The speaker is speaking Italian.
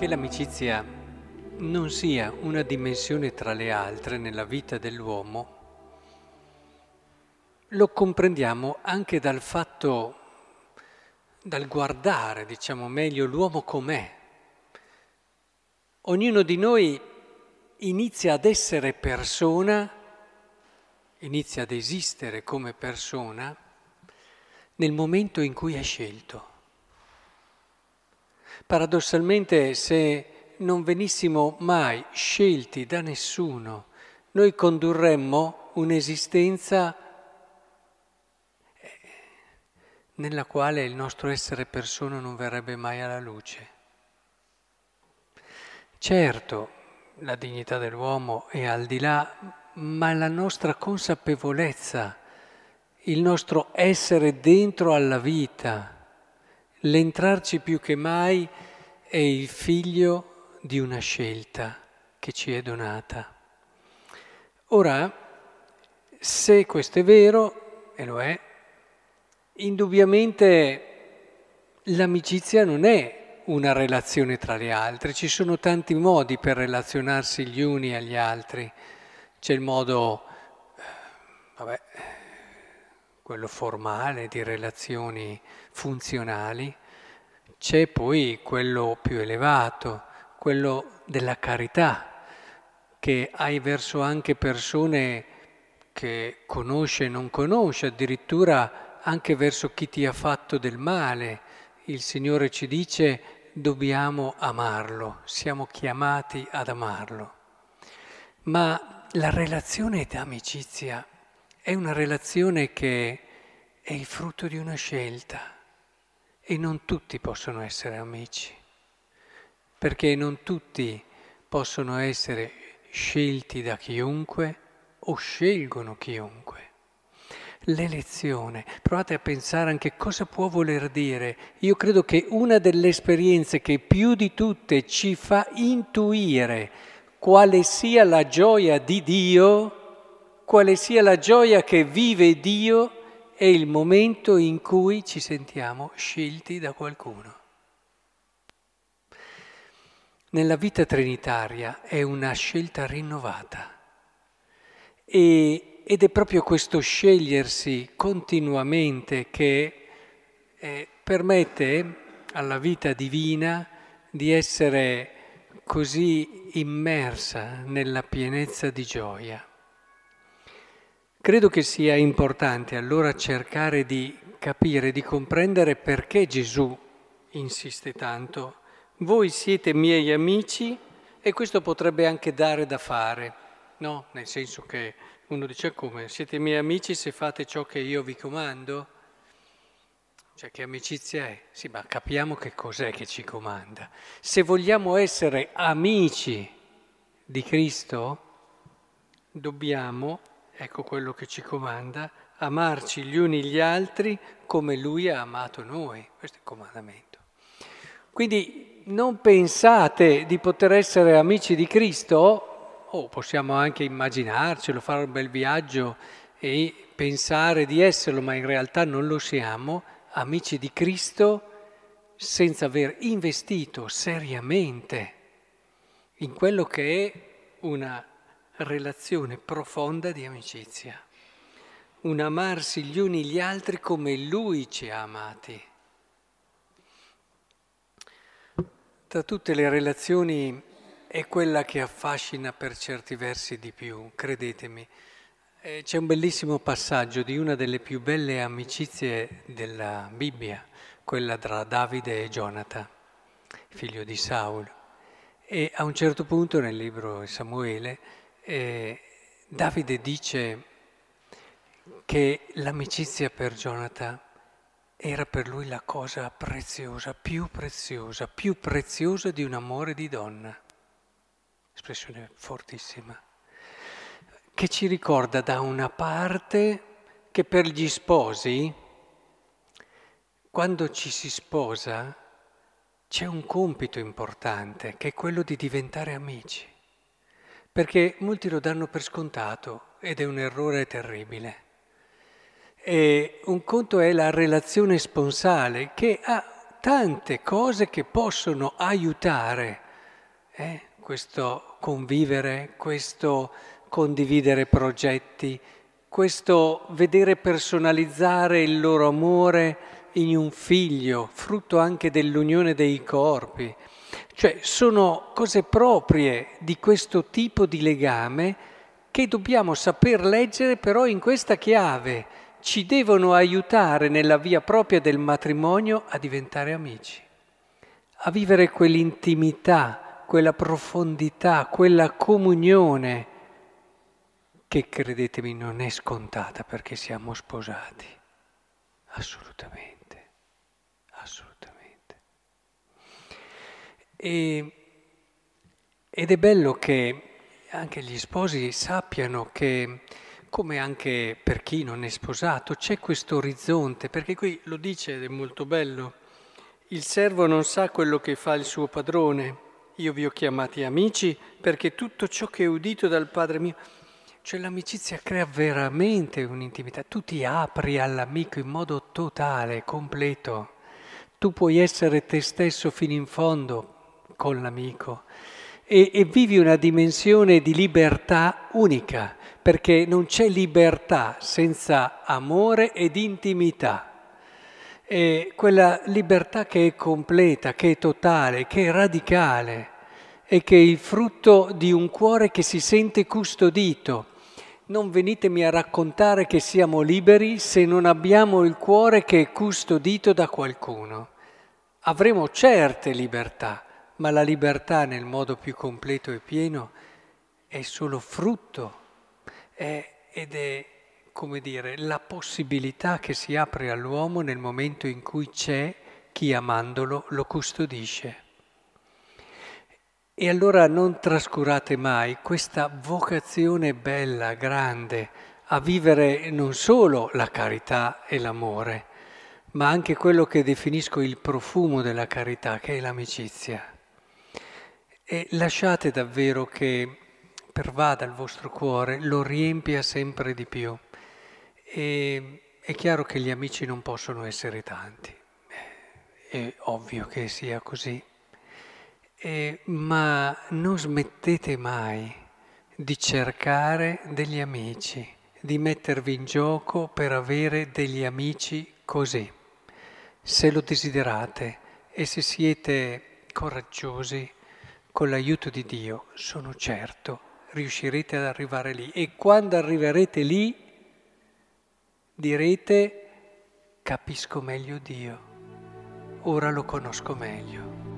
che l'amicizia non sia una dimensione tra le altre nella vita dell'uomo lo comprendiamo anche dal fatto, dal guardare, diciamo meglio, l'uomo com'è. Ognuno di noi inizia ad essere persona, inizia ad esistere come persona nel momento in cui è scelto. Paradossalmente, se non venissimo mai scelti da nessuno, noi condurremmo un'esistenza nella quale il nostro essere persona non verrebbe mai alla luce. Certo, la dignità dell'uomo è al di là, ma la nostra consapevolezza, il nostro essere dentro alla vita, l'entrarci più che mai è il figlio di una scelta che ci è donata. Ora, se questo è vero, e lo è, indubbiamente l'amicizia non è una relazione tra le altre, ci sono tanti modi per relazionarsi gli uni agli altri. C'è il modo, quello formale di relazioni funzionali, c'è poi quello più elevato, quello della carità, che hai verso anche persone che conosce e non conosce, addirittura anche verso chi ti ha fatto del male. Il Signore ci dice dobbiamo amarlo, siamo chiamati ad amarlo. Ma la relazione d'amicizia è una relazione che è il frutto di una scelta e non tutti possono essere amici, perché non tutti possono essere scelti da chiunque o scelgono chiunque. L'elezione, provate a pensare anche cosa può voler dire. Io credo che una delle esperienze che più di tutte ci fa intuire quale sia la gioia di Dio, quale sia la gioia che vive Dio, è il momento in cui ci sentiamo scelti da qualcuno. Nella vita trinitaria è una scelta rinnovata ed è proprio questo scegliersi continuamente che permette alla vita divina di essere così immersa nella pienezza di gioia. Credo che sia importante allora cercare di capire, di comprendere perché Gesù insiste tanto. Voi siete miei amici, e questo potrebbe anche dare da fare, no? Nel senso che uno dice come? Siete miei amici se fate ciò che io vi comando? Cioè che amicizia è? Sì, ma capiamo che cos'è che ci comanda. Se vogliamo essere amici di Cristo, dobbiamo, ecco quello che ci comanda, amarci gli uni gli altri come Lui ha amato noi. Questo è il comandamento. Quindi non pensate di poter essere amici di Cristo. Possiamo anche immaginarcelo, fare un bel viaggio e pensare di esserlo, ma in realtà non lo siamo, amici di Cristo, senza aver investito seriamente in quello che è una relazione profonda di amicizia, un amarsi gli uni gli altri come Lui ci ha amati. Tra tutte le relazioni è quella che affascina per certi versi di più, credetemi. C'è un bellissimo passaggio di una delle più belle amicizie della Bibbia, quella tra Davide e Jonata, figlio di Saul. E a un certo punto nel libro di Samuele Davide dice che l'amicizia per Jonata era per lui la cosa più preziosa di un amore di donna. Espressione fortissima, che ci ricorda da una parte che per gli sposi, quando ci si sposa, c'è un compito importante, che è quello di diventare amici, perché molti lo danno per scontato ed è un errore terribile. E un conto è la relazione sponsale, che ha tante cose che possono aiutare Questo convivere, questo condividere progetti, questo vedere personalizzare il loro amore in un figlio, frutto anche dell'unione dei corpi. Cioè sono cose proprie di questo tipo di legame che dobbiamo saper leggere però in questa chiave. Ci devono aiutare nella via propria del matrimonio a diventare amici, a vivere quell'intimità, quella profondità, quella comunione che, credetemi, non è scontata perché siamo sposati. Assolutamente, assolutamente. Ed è bello che anche gli sposi sappiano che, come anche per chi non è sposato, c'è questo orizzonte, perché qui lo dice ed è molto bello: il servo non sa quello che fa il suo padrone, io vi ho chiamati amici perché tutto ciò che ho udito dal Padre mio. Cioè l'amicizia crea veramente un'intimità, tu ti apri all'amico in modo totale, completo, tu puoi essere te stesso fino in fondo con l'amico e vivi una dimensione di libertà unica, perché non c'è libertà senza amore ed intimità. E quella libertà che è completa, che è totale, che è radicale e che è il frutto di un cuore che si sente custodito. Non venitemi a raccontare che siamo liberi se non abbiamo il cuore che è custodito da qualcuno. Avremo certe libertà, ma la libertà nel modo più completo e pieno è solo frutto ed è, come dire, la possibilità che si apre all'uomo nel momento in cui c'è chi, amandolo, lo custodisce. E allora non trascurate mai questa vocazione bella, grande, a vivere non solo la carità e l'amore, ma anche quello che definisco il profumo della carità, che è l'amicizia. E lasciate davvero che pervada il vostro cuore, lo riempia sempre di più. E è chiaro che gli amici non possono essere tanti, è ovvio che sia così, ma non smettete mai di cercare degli amici, di mettervi in gioco per avere degli amici così, se lo desiderate e se siete coraggiosi, con l'aiuto di Dio, sono certo, riuscirete ad arrivare lì. E quando arriverete lì, direte: capisco meglio Dio, ora lo conosco meglio.